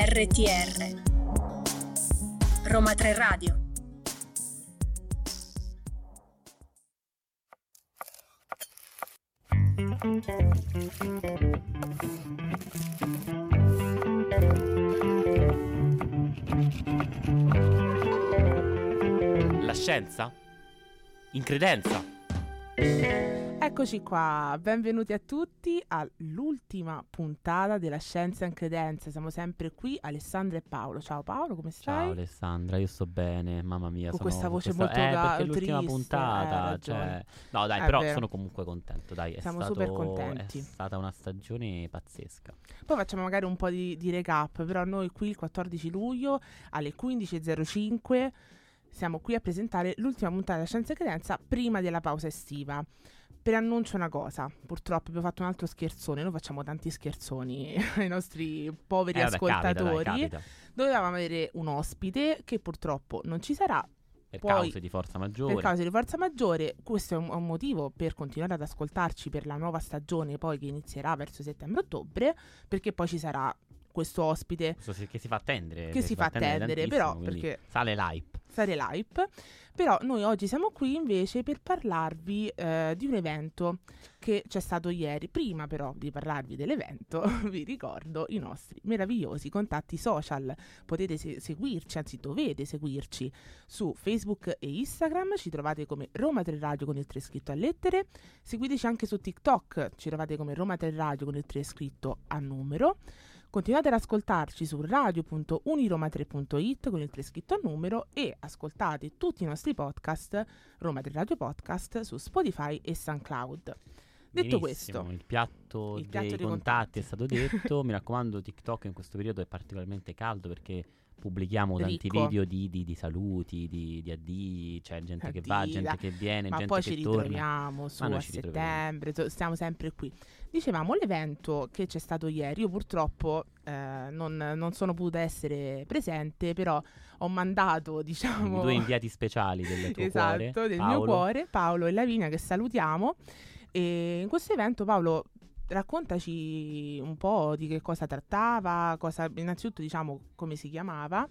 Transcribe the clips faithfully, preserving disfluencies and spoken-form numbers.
erre ti erre Roma Tre Radio. La scienza in credenza. Eccoci qua, benvenuti a tutti all'ultima puntata della Scienza in Credenza. Siamo sempre qui, Alessandra e Paolo. Ciao Paolo, come stai? Ciao Alessandra, io sto bene, mamma mia. Con sono, questa voce questa... molto eh, ga- perché triste, l'ultima puntata, eh, cioè... No dai, è però vero. Sono comunque contento, dai, è siamo stato... super contenti. È stata una stagione pazzesca. Poi facciamo magari un po' di, di recap, però noi qui il quattordici luglio alle quindici e zero cinque siamo qui a presentare l'ultima puntata della Scienza e Credenza prima della pausa estiva. Preannuncio una cosa, purtroppo abbiamo fatto un altro scherzone, noi facciamo tanti scherzoni ai nostri poveri eh, ascoltatori, capita, capita. Dovevamo avere un ospite che purtroppo non ci sarà. Per Poi, cause di forza maggiore. Per cause di forza maggiore, questo è un, un motivo per continuare ad ascoltarci per la nuova stagione poi che inizierà verso settembre-ottobre, perché poi ci sarà questo ospite che si fa attendere, che si fa attendere però perché sale l'hype, sale l'hype. Però noi oggi siamo qui invece per parlarvi eh, di un evento che c'è stato ieri. Prima però di parlarvi dell'evento vi ricordo i nostri meravigliosi contatti social. Potete se- seguirci, anzi dovete seguirci su Facebook e Instagram, ci trovate come Roma Tre Radio con il tre scritto a lettere. Seguiteci anche su TikTok, ci trovate come Roma Tre Radio con il tre scritto a numero. Continuate ad ascoltarci su radio punto uniroma tre punto it con il tre scritto a numero e ascoltate tutti i nostri podcast, Roma Tre Radio Podcast, su Spotify e SoundCloud. Detto Benissimo, questo, il piatto, il piatto dei, dei contatti, contatti è stato detto. Mi raccomando, TikTok in questo periodo è particolarmente caldo perché pubblichiamo Ricco. tanti video di, di, di saluti, di, di addii, c'è cioè gente Addila. che va, gente che viene, ma gente che torna. Ma poi ci ritroviamo su a settembre, stiamo sempre qui. Dicevamo l'evento che c'è stato ieri, io purtroppo eh, non, non sono potuta essere presente, però ho mandato diciamo... I due inviati speciali del tuo esatto, cuore. Esatto, del Paolo. mio cuore, Paolo e Lavinia, che salutiamo. E in questo evento Paolo... raccontaci un po' di che cosa trattava, cosa, innanzitutto diciamo come si chiamava.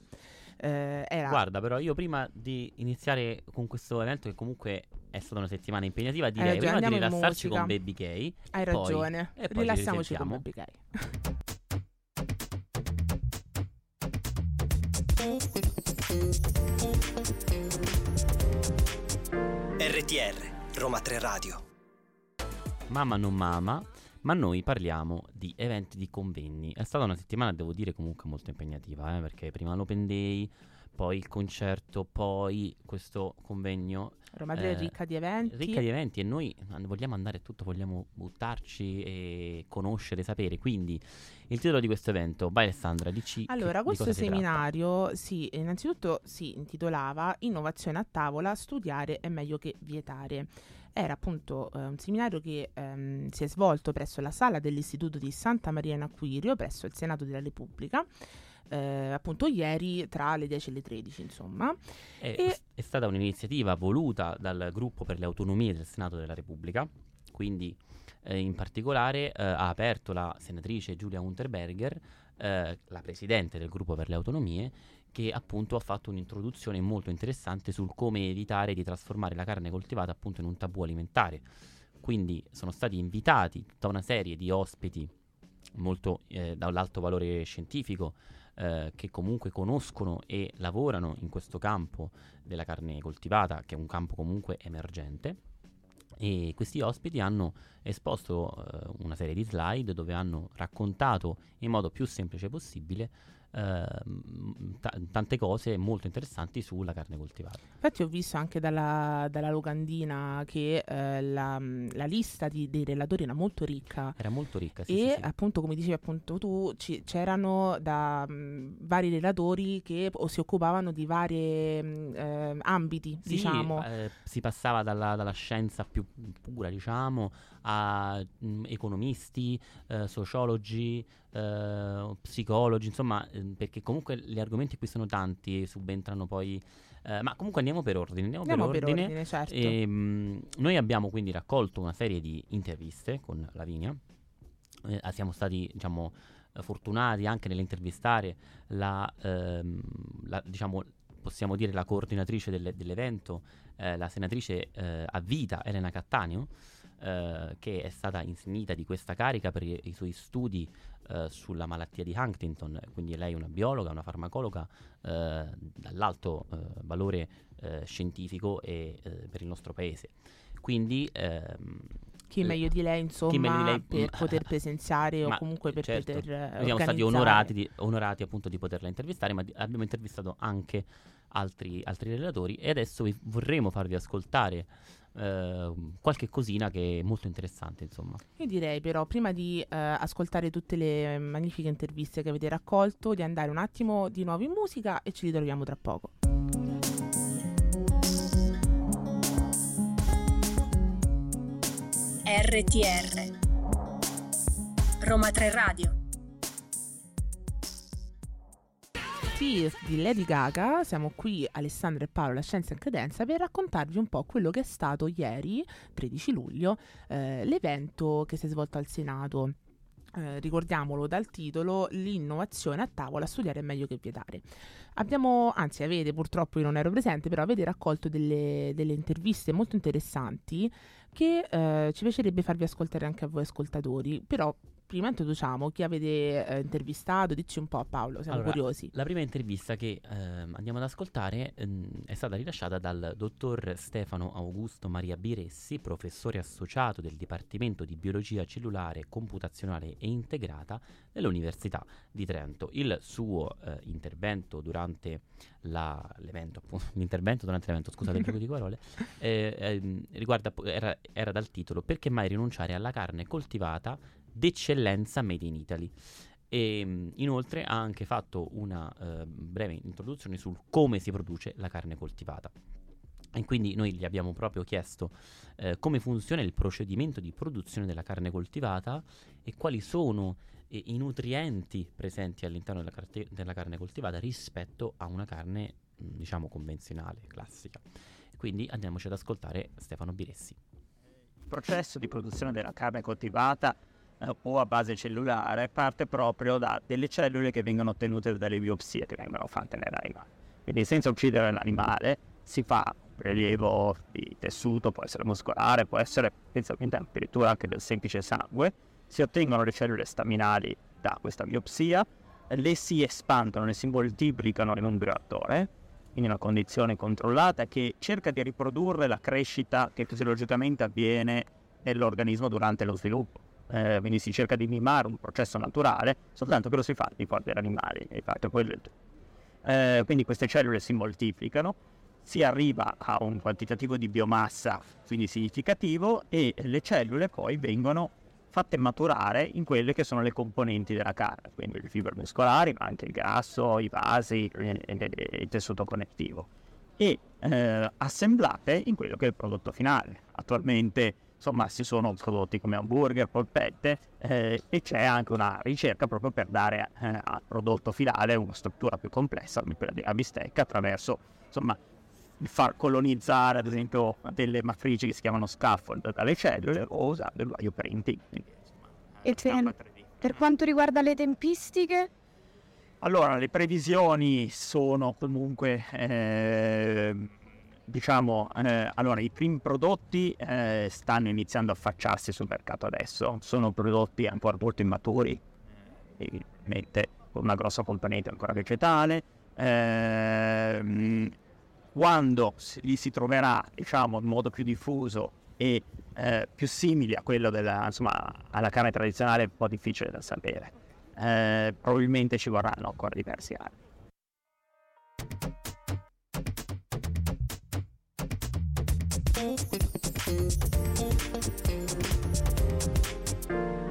Eh, era... Guarda, però io prima di iniziare con questo evento, che comunque è stata una settimana impegnativa, direi ragione, prima di rilassarci con Baby Gay. Hai poi, ragione, e poi rilassiamoci con Baby Gay. erre ti erre, Roma Tre Radio. Mamma non mamma. Ma noi parliamo di eventi, di convegni. È stata una settimana, devo dire, comunque molto impegnativa, eh, perché prima l'Open Day, poi il concerto, poi questo convegno. Roma Tre eh, è ricca di eventi. Ricca di eventi e noi vogliamo andare a tutto, vogliamo buttarci e conoscere, sapere. Quindi il titolo di questo evento, vai Alessandra, dici. Allora, che, questo di seminario, si sì, innanzitutto si intitolava Innovazione a Tavola, studiare è meglio che vietare. Era appunto eh, un seminario che ehm, si è svolto presso la sala dell'Istituto di Santa Maria in Acquirio, presso il Senato della Repubblica, eh, appunto ieri tra le dieci e le tredici, insomma. È, e... è stata un'iniziativa voluta dal gruppo per le autonomie del Senato della Repubblica, quindi eh, in particolare eh, ha aperto la senatrice Julia Unterberger, eh, la presidente del gruppo per le autonomie, che appunto ha fatto un'introduzione molto interessante sul come evitare di trasformare la carne coltivata appunto in un tabù alimentare. Quindi sono stati invitati tutta una serie di ospiti molto eh, dall'alto valore scientifico eh, che comunque conoscono e lavorano in questo campo della carne coltivata, che è un campo comunque emergente, e questi ospiti hanno esposto eh, una serie di slide dove hanno raccontato in modo più semplice possibile T- tante cose molto interessanti sulla carne coltivata. Infatti ho visto anche dalla, dalla locandina che eh, la, la lista di, dei relatori era molto ricca. Era molto ricca, sì. E sì, sì. appunto, come dicevi appunto tu, ci, c'erano da mh, vari relatori che o si occupavano di vari eh, ambiti, sì, diciamo. Eh, si passava dalla, dalla scienza più pura, diciamo, a mh, economisti, eh, sociologi, eh, psicologi, insomma, eh, perché comunque gli argomenti qui sono tanti e subentrano poi eh, ma comunque andiamo per ordine, andiamo, andiamo per, per ordine, ordine certo. E, mh, noi abbiamo quindi raccolto una serie di interviste con Lavinia, eh, siamo stati diciamo fortunati anche nell'intervistare la, ehm, la diciamo possiamo dire la coordinatrice delle, dell'evento, eh, la senatrice eh, a vita Elena Cattaneo, eh, che è stata insignita di questa carica per i, i suoi studi eh, sulla malattia di Huntington. Quindi lei è una biologa, una farmacologa eh, dall'alto eh, valore eh, scientifico e eh, per il nostro paese. Quindi ehm, chi meglio di lei, insomma, meglio di lei, per poter presenziare o comunque per certo, poter organizzare. Siamo stati onorati, di, onorati appunto di poterla intervistare, ma di, abbiamo intervistato anche altri, altri relatori e adesso vi vorremmo farvi ascoltare eh, qualche cosina che è molto interessante, insomma. Io direi però, prima di eh, ascoltare tutte le magnifiche interviste che avete raccolto, di andare un attimo di nuovo in musica e ci ritroviamo tra poco. R T R Roma Tre Radio. Sì, di Lady Gaga, siamo qui Alessandro e Paolo, la Scienza in Credenza, per raccontarvi un po' quello che è stato ieri, tredici luglio, eh, l'evento che si è svolto al Senato. Eh, ricordiamolo dal titolo: l'innovazione a tavola, studiare è meglio che vietare. Abbiamo, anzi avete, purtroppo io non ero presente, però avete raccolto delle, delle interviste molto interessanti che eh, ci piacerebbe farvi ascoltare anche a voi ascoltatori. Però prima introduciamo chi avete eh, intervistato, dici un po' Paolo, siamo allora curiosi. La prima intervista che eh, andiamo ad ascoltare ehm, è stata rilasciata dal dottor Stefano Augusto Maria Biressi, professore associato del Dipartimento di Biologia Cellulare Computazionale e Integrata dell'Università di Trento. Il suo eh, intervento durante la, l'evento, appunto, l'intervento durante l'evento, scusate il gioco di parole, eh, ehm, riguarda, era, era dal titolo: perché mai rinunciare alla carne coltivata d'eccellenza made in Italy. E inoltre ha anche fatto una eh, breve introduzione sul come si produce la carne coltivata. E quindi noi gli abbiamo proprio chiesto eh, come funziona il procedimento di produzione della carne coltivata e quali sono eh, i nutrienti presenti all'interno della, carte- della carne coltivata rispetto a una carne mh, diciamo convenzionale, classica. Quindi andiamoci ad ascoltare Stefano Biressi. Il processo di produzione della carne coltivata o a base cellulare parte proprio da delle cellule che vengono ottenute dalle biopsie che vengono fatte nell'animale. Quindi senza uccidere l'animale si fa un prelievo di tessuto, può essere muscolare, può essere potenzialmente addirittura anche del semplice sangue, si ottengono le cellule staminali da questa biopsia, le si espandono, le si moltiplicano in un bioreattore, quindi una condizione controllata che cerca di riprodurre la crescita che fisiologicamente avviene nell'organismo durante lo sviluppo. Eh, quindi si cerca di mimare un processo naturale, soltanto che lo si fa di forza degli animali. Eh, quindi queste cellule si moltiplicano, si arriva a un quantitativo di biomassa, quindi significativo, e le cellule poi vengono fatte maturare in quelle che sono le componenti della carne, quindi le fibre muscolari, ma anche il grasso, i vasi, il tessuto connettivo, e eh, assemblate in quello che è il prodotto finale. Attualmente insomma si sono prodotti come hamburger, polpette eh, e c'è anche una ricerca proprio per dare eh, al prodotto finale una struttura più complessa come quella della bistecca, attraverso insomma far colonizzare ad esempio delle matrici che si chiamano scaffold dalle cellule o usando il bioprinting. E per, per quanto riguarda le tempistiche? Allora le previsioni sono comunque eh, Diciamo, eh, allora i primi prodotti eh, stanno iniziando a affacciarsi sul mercato adesso, sono prodotti ancora molto immaturi, e mette una grossa componente ancora vegetale. Eh, quando li si troverà, diciamo, in modo più diffuso e eh, più simile a quello della, insomma, alla carne tradizionale, è un po' difficile da sapere. Eh, probabilmente ci vorranno ancora diversi anni.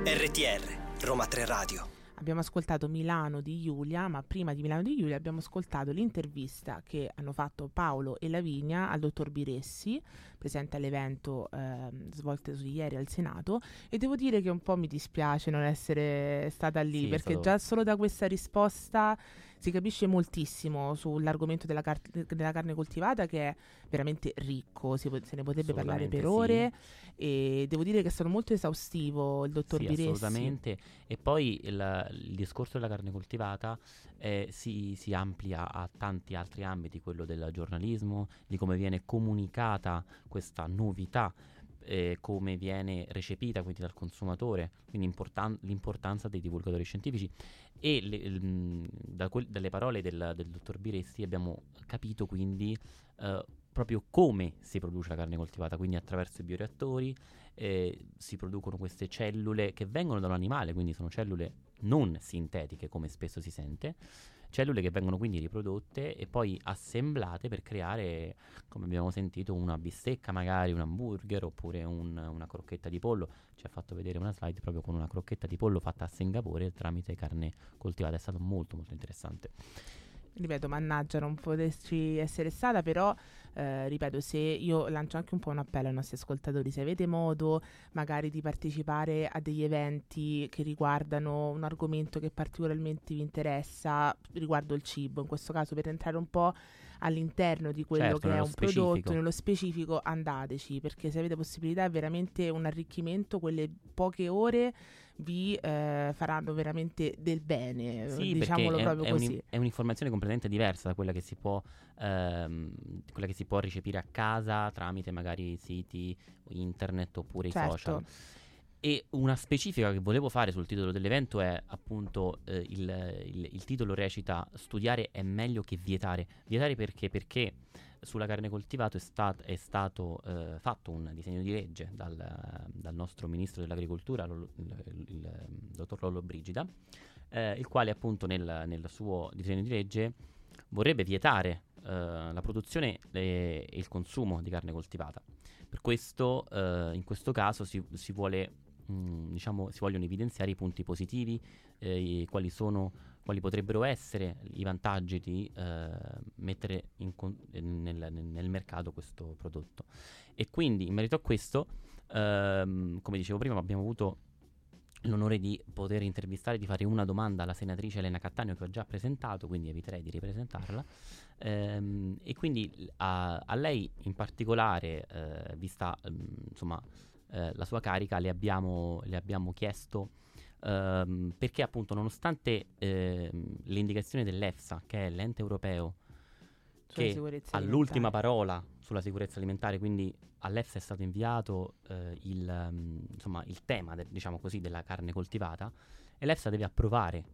R T R Roma Tre Radio. Abbiamo ascoltato Milano di Julia, ma prima di Milano di Julia abbiamo ascoltato l'intervista che hanno fatto Paolo e Lavinia al dottor Biressi, presente all'evento eh, svolto ieri al Senato, e devo dire che un po' mi dispiace non essere stata lì, sì, perché stato... già solo da questa risposta si capisce moltissimo sull'argomento della, car- della carne coltivata, che è veramente ricco, si po- se ne potrebbe parlare per ore, sì. E devo dire che è stato molto esaustivo il dottor sì, Biressi. Assolutamente. E poi il, il discorso della carne coltivata eh, si, si amplia a tanti altri ambiti, quello del giornalismo, di come viene comunicata questa novità, Eh, come viene recepita quindi dal consumatore, quindi importan- l'importanza dei divulgatori scientifici, e le, mh, da que- dalle parole del, del dottor Biressi abbiamo capito quindi eh, proprio come si produce la carne coltivata, quindi attraverso i bioreattori eh, si producono queste cellule che vengono dall'animale, quindi sono cellule non sintetiche come spesso si sente, cellule che vengono quindi riprodotte e poi assemblate per creare, come abbiamo sentito, una bistecca, magari un hamburger oppure un, una crocchetta di pollo. Ci ha fatto vedere una slide proprio con una crocchetta di pollo fatta a Singapore tramite carne coltivata, è stato molto molto interessante. Ripeto, mannaggia non potessi essere stata, però eh, ripeto, se io lancio anche un po' un appello ai nostri ascoltatori, se avete modo magari di partecipare a degli eventi che riguardano un argomento che particolarmente vi interessa riguardo il cibo, in questo caso per entrare un po' all'interno di quello certo, che è un specifico. prodotto, nello specifico, andateci, perché se avete possibilità è veramente un arricchimento, quelle poche ore vi eh, faranno veramente del bene, sì, diciamolo è, proprio è così. Un, è un'informazione completamente diversa da quella che si può ehm, quella che si può recepire a casa tramite magari siti internet oppure certo. i social. E una specifica che volevo fare sul titolo dell'evento è appunto eh, il, il, il titolo recita "Studiare è meglio che vietare". Vietare perché? Perché sulla carne coltivata è, stat- è stato eh, fatto un disegno di legge dal, dal nostro ministro dell'agricoltura, lo, il, il, il dottor Lollobrigida, eh, il quale appunto nel, nel suo disegno di legge vorrebbe vietare eh, la produzione e, e il consumo di carne coltivata. Per questo eh, in questo caso si, si vuole... Diciamo, si vogliono evidenziare i punti positivi, eh, quali sono, quali potrebbero essere i vantaggi di eh, mettere in con- nel, nel mercato questo prodotto. E quindi in merito a questo, ehm, come dicevo prima, abbiamo avuto l'onore di poter intervistare, di fare una domanda alla senatrice Elena Cattaneo, che ho già presentato, quindi eviterei di ripresentarla, ehm, e quindi a, a lei in particolare, eh, vista ehm, insomma Eh, la sua carica, le abbiamo, le abbiamo chiesto ehm, perché appunto nonostante ehm, le indicazioni dell'EFSA, che è l'ente europeo che ha l'ultima parola sulla sicurezza alimentare, quindi all'EFSA è stato inviato eh, il, um, insomma, il tema de- diciamo così della carne coltivata, e l'EFSA deve approvare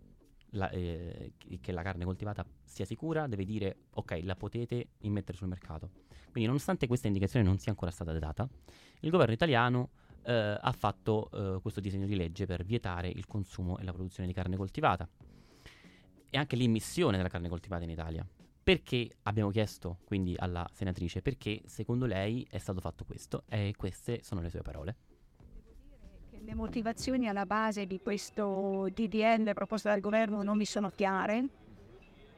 la, eh, che la carne coltivata sia sicura, deve dire ok, la potete immettere sul mercato. Quindi nonostante questa indicazione non sia ancora stata data, il governo italiano eh, ha fatto eh, questo disegno di legge per vietare il consumo e la produzione di carne coltivata e anche l'immissione della carne coltivata in Italia. Perché abbiamo chiesto quindi alla senatrice perché secondo lei è stato fatto questo, e queste sono le sue parole. Le motivazioni alla base di questo D D L proposto dal governo non mi sono chiare.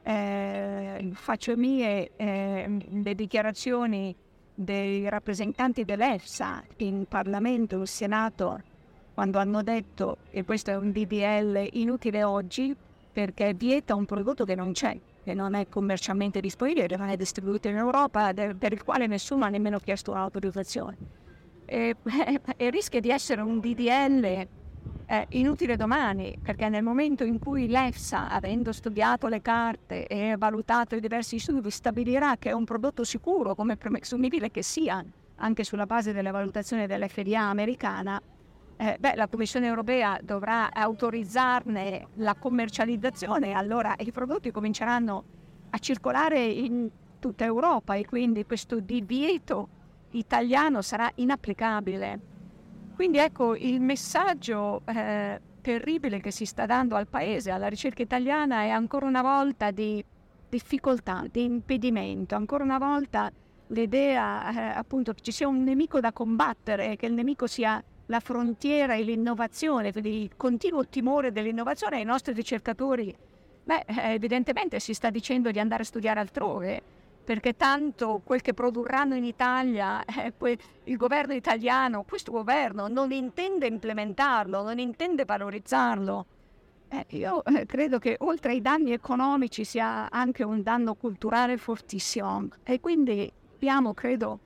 Eh, faccio mie eh, le dichiarazioni dei rappresentanti dell'EFSA in Parlamento, il Senato, quando hanno detto che questo è un D D L inutile oggi perché vieta un prodotto che non c'è, che non è commercialmente disponibile, che non è distribuito in Europa, de- per il quale nessuno ha nemmeno chiesto l'autorizzazione, e, e, e rischia di essere un D D L Eh, inutile domani, perché nel momento in cui l'EFSA, avendo studiato le carte e valutato i diversi studi, stabilirà che è un prodotto sicuro, come presumibile che sia, anche sulla base delle valutazioni dell'F D A americana, eh, beh, la Commissione europea dovrà autorizzarne la commercializzazione, allora i prodotti cominceranno a circolare in tutta Europa e quindi questo divieto italiano sarà inapplicabile. Quindi ecco il messaggio eh, terribile che si sta dando al paese, alla ricerca italiana, è ancora una volta di difficoltà, di impedimento, ancora una volta l'idea eh, appunto che ci sia un nemico da combattere, che il nemico sia la frontiera e l'innovazione, quindi il continuo timore dell'innovazione ai nostri ricercatori. Beh, evidentemente si sta dicendo di andare a studiare altrove, perché tanto quel che produrranno in Italia, eh, que- il governo italiano, questo governo non intende implementarlo, non intende valorizzarlo. Eh, io credo che oltre ai danni economici sia anche un danno culturale fortissimo, e quindi dobbiamo, credo,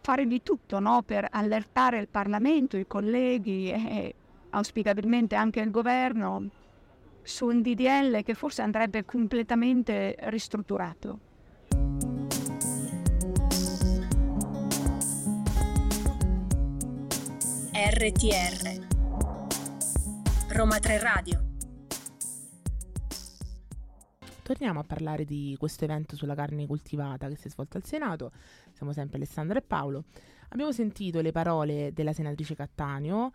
fare di tutto, no? Per allertare il Parlamento, i colleghi e auspicabilmente anche il governo su un D D L che forse andrebbe completamente ristrutturato. R T R Roma Tre Radio. Torniamo a parlare di questo evento sulla carne coltivata che si è svolto al Senato. Siamo sempre Alessandra e Paolo. Abbiamo sentito le parole della senatrice Cattaneo,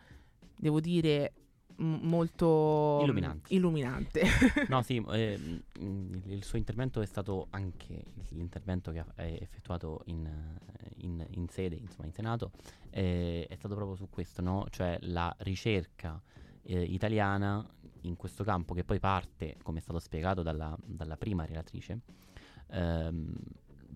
devo dire molto illuminante. illuminante. No, sì, eh, il suo intervento è stato anche l'intervento che ha effettuato in, in, in sede, insomma in Senato, eh, è stato proprio su questo, no? Cioè la ricerca eh, italiana in questo campo, che poi parte, come è stato spiegato dalla, dalla prima relatrice, ehm,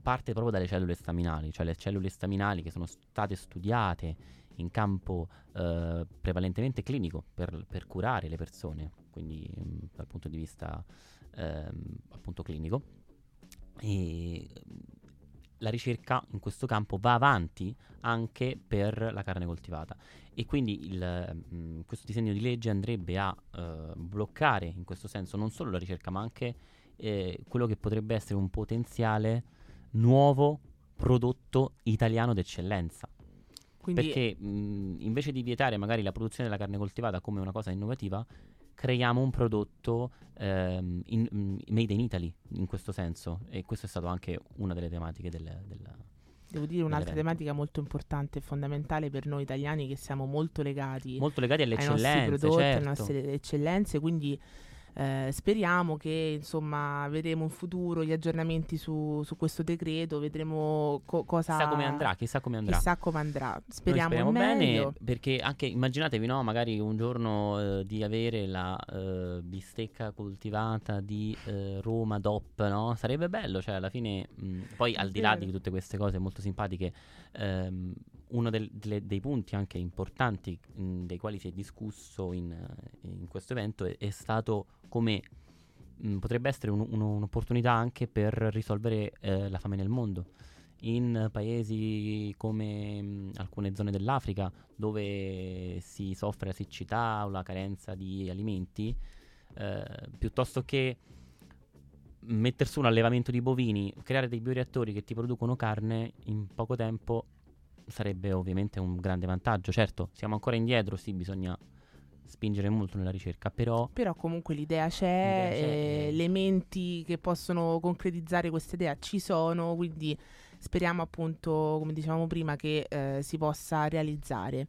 parte proprio dalle cellule staminali, cioè le cellule staminali che sono state studiate in campo eh, prevalentemente clinico per, per curare le persone, quindi mh, dal punto di vista ehm, appunto clinico, e la ricerca in questo campo va avanti anche per la carne coltivata, e quindi il, mh, questo disegno di legge andrebbe a eh, bloccare in questo senso non solo la ricerca, ma anche eh, quello che potrebbe essere un potenziale nuovo prodotto italiano d'eccellenza. Quindi perché mh, invece di vietare magari la produzione della carne coltivata come una cosa innovativa, creiamo un prodotto ehm, in, made in Italy in questo senso, e questa è stata anche una delle tematiche del, del devo dire un'altra dell'evento. Tematica molto importante e fondamentale per noi italiani, che siamo molto legati molto legati alle eccellenze, ai nostri prodotti, certo, alle nostre eccellenze, quindi Eh, speriamo che insomma vedremo in futuro gli aggiornamenti su, su questo decreto, vedremo co- cosa chissà come andrà, chissà come andrà. Chissà come andrà. Speriamo, speriamo meglio. Bene, perché anche immaginatevi, no, magari un giorno eh, di avere la eh, bistecca coltivata di eh, Roma D O P, no? Sarebbe bello, cioè alla fine mh, poi al di là di tutte queste cose molto simpatiche, ehm, uno del, delle, dei punti anche importanti mh, dei quali si è discusso in, in questo evento è, è stato come mh, potrebbe essere un, un, un'opportunità anche per risolvere eh, la fame nel mondo. In paesi come mh, alcune zone dell'Africa, dove si soffre la siccità o la carenza di alimenti, eh, piuttosto che mettere su un allevamento di bovini, creare dei bioreattori che ti producono carne in poco tempo, sarebbe ovviamente un grande vantaggio. Certo, siamo ancora indietro, sì, bisogna spingere molto nella ricerca, però però comunque l'idea c'è, l'idea c'è. Eh, le menti che possono concretizzare questa idea ci sono, quindi speriamo appunto, come dicevamo prima, che eh, si possa realizzare.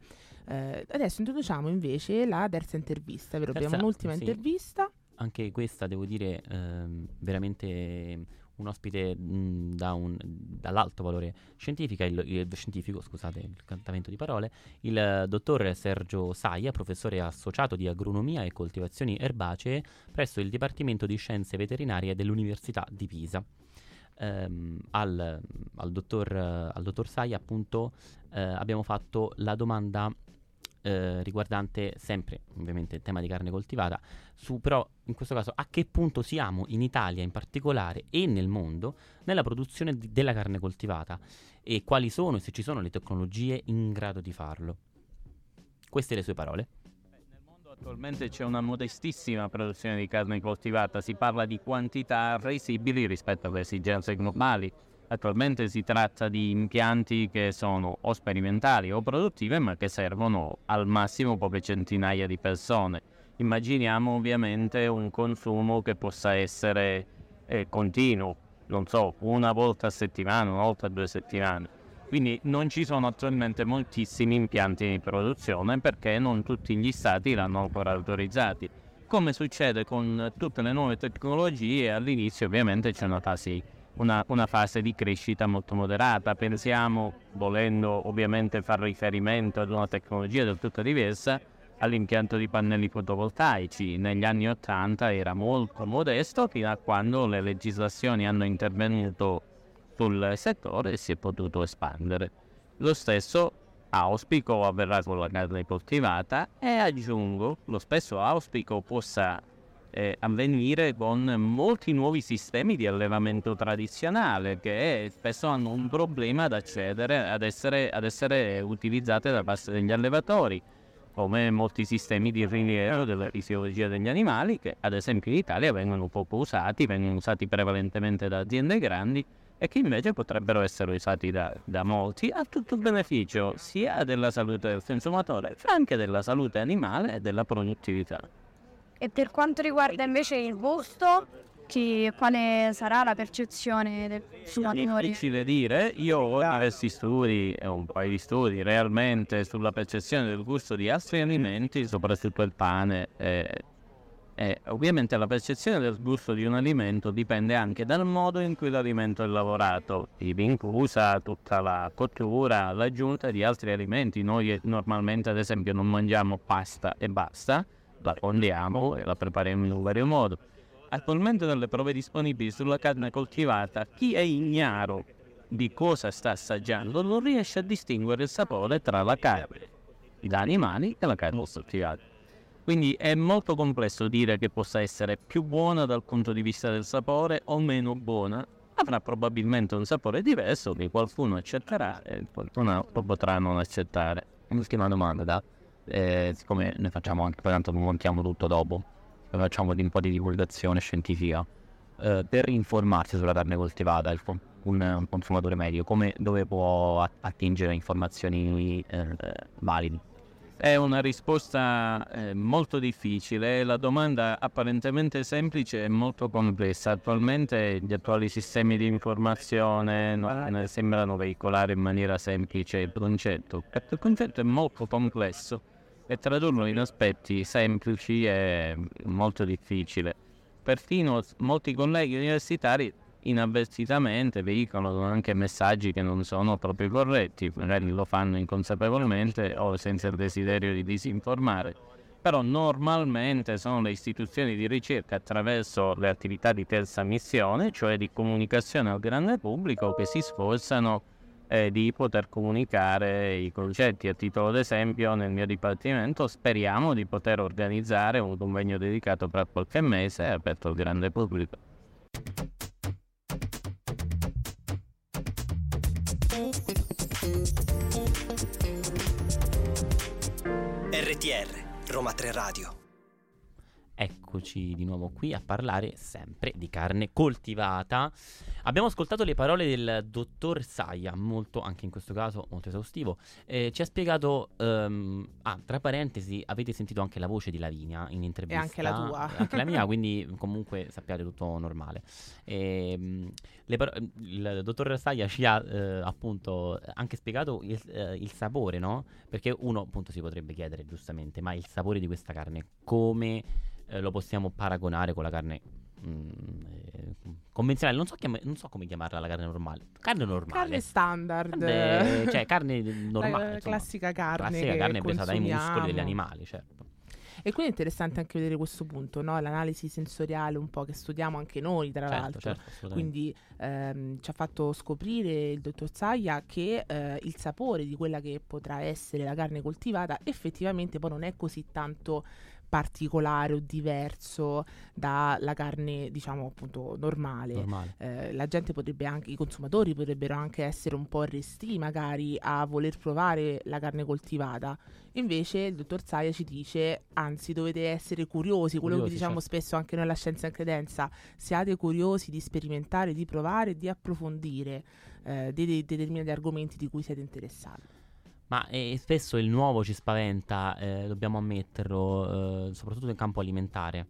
Eh, adesso introduciamo invece la terza intervista, vero? Terza, abbiamo un'ultima sì. intervista, anche questa devo dire ehm, veramente un ospite mh, da un, dall'alto valore scientifica, il, il, scientifico, scusate il cantamento di parole, il dottor Sergio Saia, professore associato di agronomia e coltivazioni erbacee presso il Dipartimento di Scienze Veterinarie dell'Università di Pisa. Um, al, al, dottor, uh, al dottor Saia appunto uh, abbiamo fatto la domanda uh, riguardante sempre ovviamente il tema di carne coltivata, su però in questo caso a che punto siamo in Italia in particolare e nel mondo nella produzione di, della carne coltivata, e quali sono e se ci sono le tecnologie in grado di farlo. Queste le sue parole. Attualmente c'è una modestissima produzione di carne coltivata, si parla di quantità risibili rispetto alle esigenze globali. Attualmente si tratta di impianti che sono o sperimentali o produttive, ma che servono al massimo poche centinaia di persone. Immaginiamo ovviamente un consumo che possa essere eh, continuo, non so, una volta a settimana, una volta a due settimane. Quindi non ci sono attualmente moltissimi impianti di produzione perché non tutti gli stati l'hanno ancora autorizzati. Come succede con tutte le nuove tecnologie, all'inizio ovviamente c'è una fase, una, una fase di crescita molto moderata. Pensiamo, volendo ovviamente fare riferimento ad una tecnologia del tutto diversa, all'impianto di pannelli fotovoltaici. Negli anni Ottanta era molto modesto, fino a quando le legislazioni hanno intervenuto sul settore si è potuto espandere. Lo stesso auspico avverrà con la carne coltivata, e aggiungo, lo stesso auspico possa eh, avvenire con molti nuovi sistemi di allevamento tradizionale che spesso hanno un problema ad accedere, ad essere, ad essere utilizzate da parte degli allevatori, come molti sistemi di rilievo della fisiologia degli animali che ad esempio in Italia vengono poco usati, vengono usati prevalentemente da aziende grandi e che invece potrebbero essere usati da, da molti a tutto beneficio sia della salute del consumatore che anche della salute animale e della produttività. E per quanto riguarda invece il gusto, chi, quale sarà la percezione del consumatore? È difficile dire, io ho diversi studi, un paio di studi realmente sulla percezione del gusto di altri alimenti, soprattutto il pane. Eh, eh, ovviamente la percezione del gusto di un alimento dipende anche dal modo in cui l'alimento è lavorato, ivi inclusa tutta la cottura, l'aggiunta di altri alimenti. Noi normalmente ad esempio non mangiamo pasta e basta, la fondiamo e la prepariamo in un vario modo. Attualmente nelle prove disponibili sulla carne coltivata, chi è ignaro di cosa sta assaggiando non riesce a distinguere il sapore tra la carne da animali e la carne coltivata. Quindi è molto complesso dire che possa essere più buona dal punto di vista del sapore o meno buona. Avrà probabilmente un sapore diverso che qualcuno accetterà e qualcuno potrà non accettare. Un'ultima domanda, da eh, siccome ne facciamo anche, tanto non montiamo tutto dopo, facciamo un po' di divulgazione scientifica, eh, per informarsi sulla carne coltivata il, un, un consumatore medio come, dove può attingere informazioni eh, valide? È una risposta eh, molto difficile, la domanda apparentemente semplice è molto complessa. Attualmente gli attuali sistemi di informazione non sembrano veicolare in maniera semplice il concetto, il concetto è molto complesso e tradurlo in aspetti semplici è molto difficile. Perfino molti colleghi universitari inavvertitamente veicolano anche messaggi che non sono proprio corretti, magari lo fanno inconsapevolmente o senza il desiderio di disinformare, però normalmente sono le istituzioni di ricerca attraverso le attività di terza missione, cioè di comunicazione al grande pubblico, che si sforzano Eh, di poter comunicare i concetti. A titolo d'esempio, nel mio dipartimento speriamo di poter organizzare un convegno dedicato per qualche mese aperto al grande pubblico. R T R Roma Tre Radio. Eccoci di nuovo qui a parlare sempre di carne coltivata. Abbiamo ascoltato le parole del dottor Saia, molto, anche in questo caso molto esaustivo. Eh, ci ha spiegato, um, ah, tra parentesi, avete sentito anche la voce di Lavinia in intervista. E anche la tua. Anche la mia, quindi comunque sappiate tutto normale. Eh, le paro- il dottor Saia ci ha eh, appunto anche spiegato il, eh, il sapore, no? Perché uno appunto si potrebbe chiedere giustamente, ma il sapore di questa carne come... Eh, lo possiamo paragonare con la carne mh, eh, convenzionale, non so, chiam- non so come chiamarla la carne normale. Carne normale. Carne standard. Carne, cioè carne normale. La classica carne. Classica carne presa dai muscoli degli animali, certo. E quindi è interessante anche vedere questo punto, no? L'analisi sensoriale un po' che studiamo anche noi, tra certo, l'altro. Certo, quindi ehm, ci ha fatto scoprire il dottor Saia che eh, il sapore di quella che potrà essere la carne coltivata effettivamente poi non è così tanto particolare o diverso dalla carne, diciamo, appunto normale, normale. Eh, la gente potrebbe anche, i consumatori potrebbero anche essere un po' restii magari a voler provare la carne coltivata. Invece il dottor Saia ci dice, anzi dovete essere curiosi, quello curiosi, che diciamo certo. Spesso anche nella Scienza in Credenza, siate curiosi di sperimentare, di provare, di approfondire eh, dei, dei determinati argomenti di cui siete interessati. Ma eh, spesso il nuovo ci spaventa, eh, dobbiamo ammetterlo, eh, soprattutto in campo alimentare.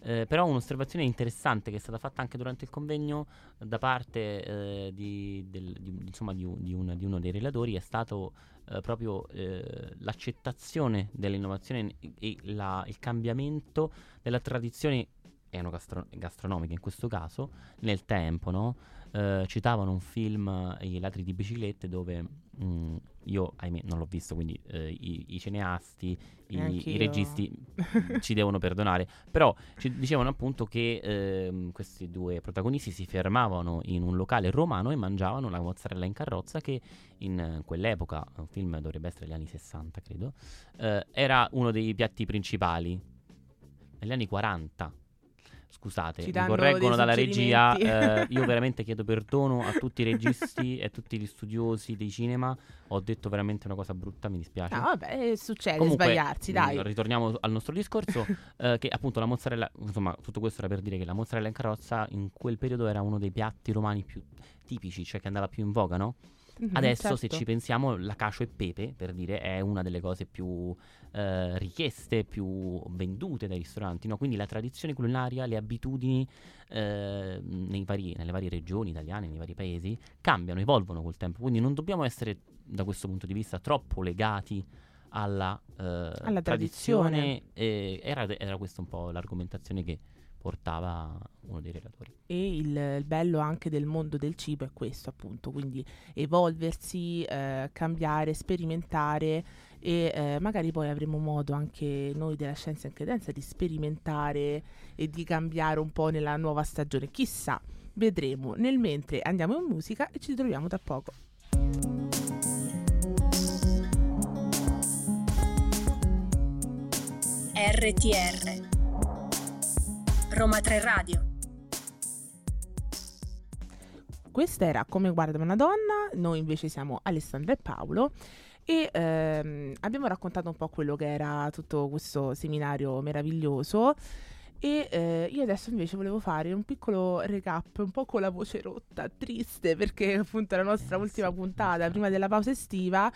Eh, però un'osservazione interessante che è stata fatta anche durante il convegno da parte eh, di, del, di, insomma, di, di, una, di uno dei relatori è stato eh, proprio eh, l'accettazione dell'innovazione e la, il cambiamento della tradizione enogastronomica in questo caso nel tempo, no? Eh, citavano un film, I ladri di biciclette, dove mh, io ahimè non l'ho visto, quindi eh, i, i cineasti, i, i registi ci devono perdonare, però ci dicevano appunto che eh, questi due protagonisti si fermavano in un locale romano e mangiavano la mozzarella in carrozza, che in quell'epoca, un film dovrebbe essere gli anni sessanta credo, eh, era uno dei piatti principali. Negli anni quaranta Scusate, ci mi correggono dalla regia, eh, io veramente chiedo perdono a tutti i registi e a tutti gli studiosi dei cinema. Ho detto veramente una cosa brutta, mi dispiace. No, vabbè, succede. Comunque, sbagliarsi, dai. Ritorniamo al nostro discorso, eh, che appunto la mozzarella, insomma, tutto questo era per dire che la mozzarella in carrozza in quel periodo era uno dei piatti romani più tipici, cioè che andava più in voga, no? Mm-hmm, adesso, certo, se ci pensiamo, la cacio e pepe, per dire, è una delle cose più eh, richieste, più vendute dai ristoranti, no? Quindi la tradizione culinaria, le abitudini eh, nei vari, nelle varie regioni italiane, nei vari paesi, cambiano, evolvono col tempo. Quindi non dobbiamo essere, da questo punto di vista, troppo legati alla, eh, alla tradizione, tradizione. Eh, era, era questa un po' l'argomentazione che portava uno dei relatori. E il, il bello anche del mondo del cibo è questo, appunto, quindi evolversi, eh, cambiare, sperimentare, e eh, magari poi avremo modo anche noi della Scienza in Credenza di sperimentare e di cambiare un po' nella nuova stagione, chissà, vedremo. Nel mentre andiamo in musica e ci troviamo tra poco. R T R Roma Tre Radio. Questa era Come guarda una donna. Noi invece siamo Alessandra e Paolo e ehm, abbiamo raccontato un po' quello che era tutto questo seminario meraviglioso. E eh, io adesso invece volevo fare un piccolo recap, un po' con la voce rotta, triste, perché appunto è la nostra eh, ultima sì, puntata sì. prima della pausa estiva.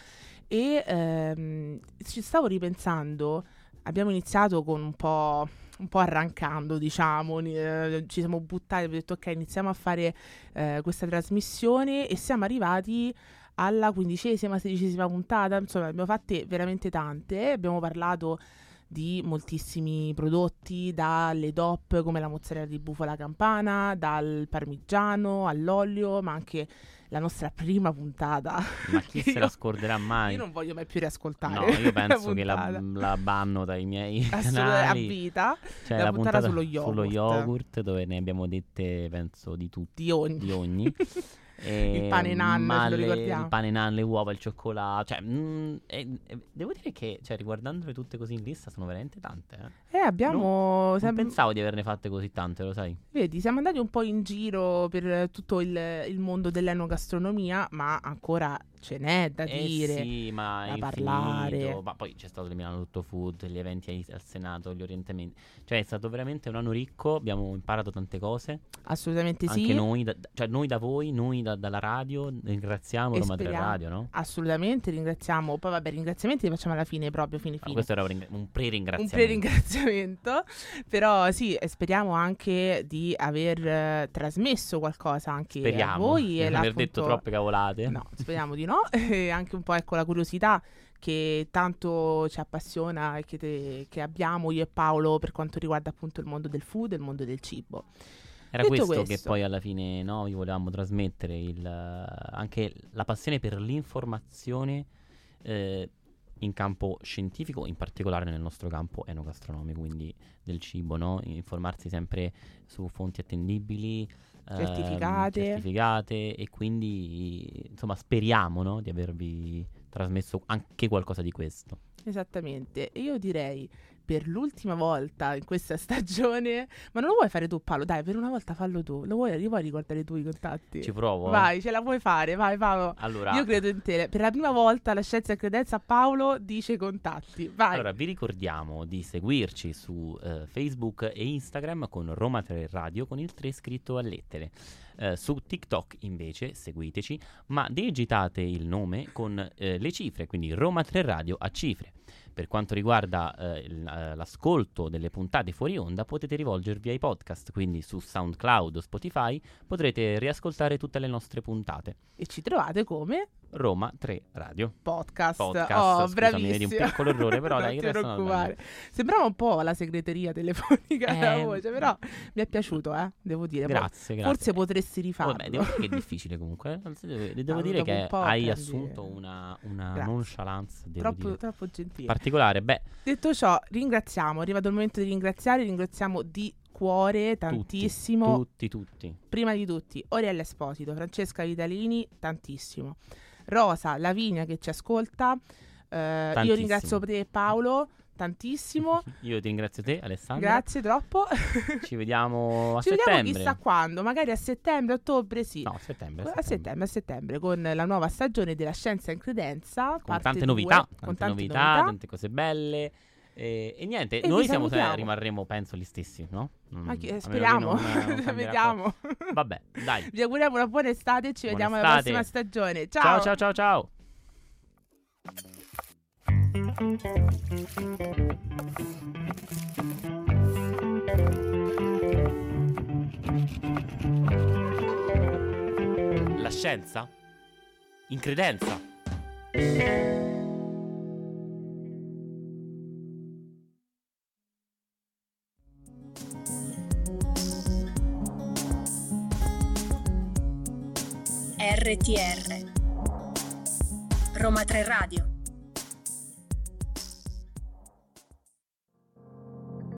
E ehm, ci stavo ripensando. Abbiamo iniziato con un po', un po' arrancando, diciamo, eh, ci siamo buttati, abbiamo detto ok, iniziamo a fare eh, questa trasmissione, e siamo arrivati alla quindicesima, sedicesima puntata, insomma abbiamo fatte veramente tante, abbiamo parlato di moltissimi prodotti, dalle DOP come la mozzarella di bufala campana, dal parmigiano all'olio, ma anche la nostra prima puntata. Ma chi se la scorderà mai? Io non voglio mai più riascoltare. No, io penso che la, la banno dai miei canali. A vita, cioè la, la puntata, puntata sullo yogurt. Sullo yogurt, dove ne abbiamo dette, penso, di tutti. Di ogni. Di ogni. Eh, il pane nan, lo ricordiamo. Il pane nan, le uova, il cioccolato. Cioè, mh, eh, eh, devo dire che, cioè, riguardandole tutte così in lista, sono veramente tante. Eh, eh abbiamo. Non, sem- non pensavo di averne fatte così tante, lo sai. Vedi, siamo andati un po' in giro per tutto il, il mondo dell'enogastronomia, ma ancora ce n'è da eh dire. Sì, ma da parlare. Ma poi c'è stato il Milano Tutto Food, gli eventi ai, al Senato, gli orientamenti. Cioè, è stato veramente un anno ricco. Abbiamo imparato tante cose. Assolutamente anche sì. Anche noi, da, cioè noi da voi, noi da. Dalla radio, ringraziamo Roma Tre Radio, no? Assolutamente, ringraziamo. Poi vabbè, ringraziamenti li facciamo alla fine, proprio fine fine. Ah, questo era un pre-ringraziamento. Un pre-ringraziamento. Però sì, speriamo anche di aver eh, trasmesso qualcosa anche speriamo, a voi. Speriamo, non aver appunto... detto troppe cavolate. No, speriamo di no. E anche un po', ecco, la curiosità che tanto ci appassiona e che, te... che abbiamo io e Paolo per quanto riguarda appunto il mondo del food e il mondo del cibo. Era questo, questo che poi alla fine no, vi volevamo trasmettere, il, anche la passione per l'informazione eh, in campo scientifico, in particolare nel nostro campo enogastronomico, quindi del cibo, no? Informarsi sempre su fonti attendibili, certificate, ehm, certificate e quindi insomma speriamo, no, di avervi trasmesso anche qualcosa di questo. Esattamente, io direi per l'ultima volta in questa stagione, ma non lo vuoi fare tu, Paolo? Dai, per una volta fallo tu, lo vuoi, vuoi ricordare tu i contatti? Ci provo. Vai, eh. ce la puoi fare, vai Paolo. Allora, io credo in te. Per la prima volta la Scienza e Credenza, Paolo dice contatti. Vai. Allora, vi ricordiamo di seguirci su eh, Facebook e Instagram con Roma Tre Radio, con il tre scritto a lettere. Eh, su TikTok invece seguiteci, ma digitate il nome con eh, le cifre, quindi Roma Tre Radio a cifre. Per quanto riguarda eh, l'ascolto delle puntate fuori onda, potete rivolgervi ai podcast, quindi su SoundCloud o Spotify potrete riascoltare tutte le nostre puntate. E ci trovate come Roma Tre Radio Podcast. Podcast, oh, scusami, bravissimo. Vedi un piccolo errore, però dai, che preoccupare. Sembrava un po' la segreteria telefonica eh, la voce, però mi è piaciuto, eh, devo dire. Grazie, grazie. Forse potresti rifarlo. Vabbè, devo dire che è difficile comunque. Devo no, dire che hai assunto una, una nonchalance, devo troppo, dire. troppo gentile. Particolare, beh. Detto ciò, ringraziamo, è arrivato il momento di ringraziare, ringraziamo di cuore tantissimo. Tutti, tutti. tutti. Prima di tutti, Oriel Esposito, Francesca Vitalini, tantissimo. Rosa, Lavinia che ci ascolta, eh, io ringrazio te e Paolo tantissimo. Io ti ringrazio te, Alessandra. Grazie troppo. Ci vediamo a Ci settembre. Ci vediamo chissà quando, magari a settembre, ottobre, sì. No, a settembre. A settembre, a settembre, a settembre con la nuova stagione della Scienza in Credenza. Con tante due, novità, tante, con tante novità, novità, tante cose belle. E, e niente, e noi siamo sempre, rimarremo penso gli stessi, no? Mm, Ma chi, speriamo, vediamo. Vabbè, dai. Vi auguriamo una buona estate e ci buona vediamo estate. alla prossima stagione. Ciao, ciao, ciao, ciao, ciao. La scienza in credenza. R T R Roma Tre Radio.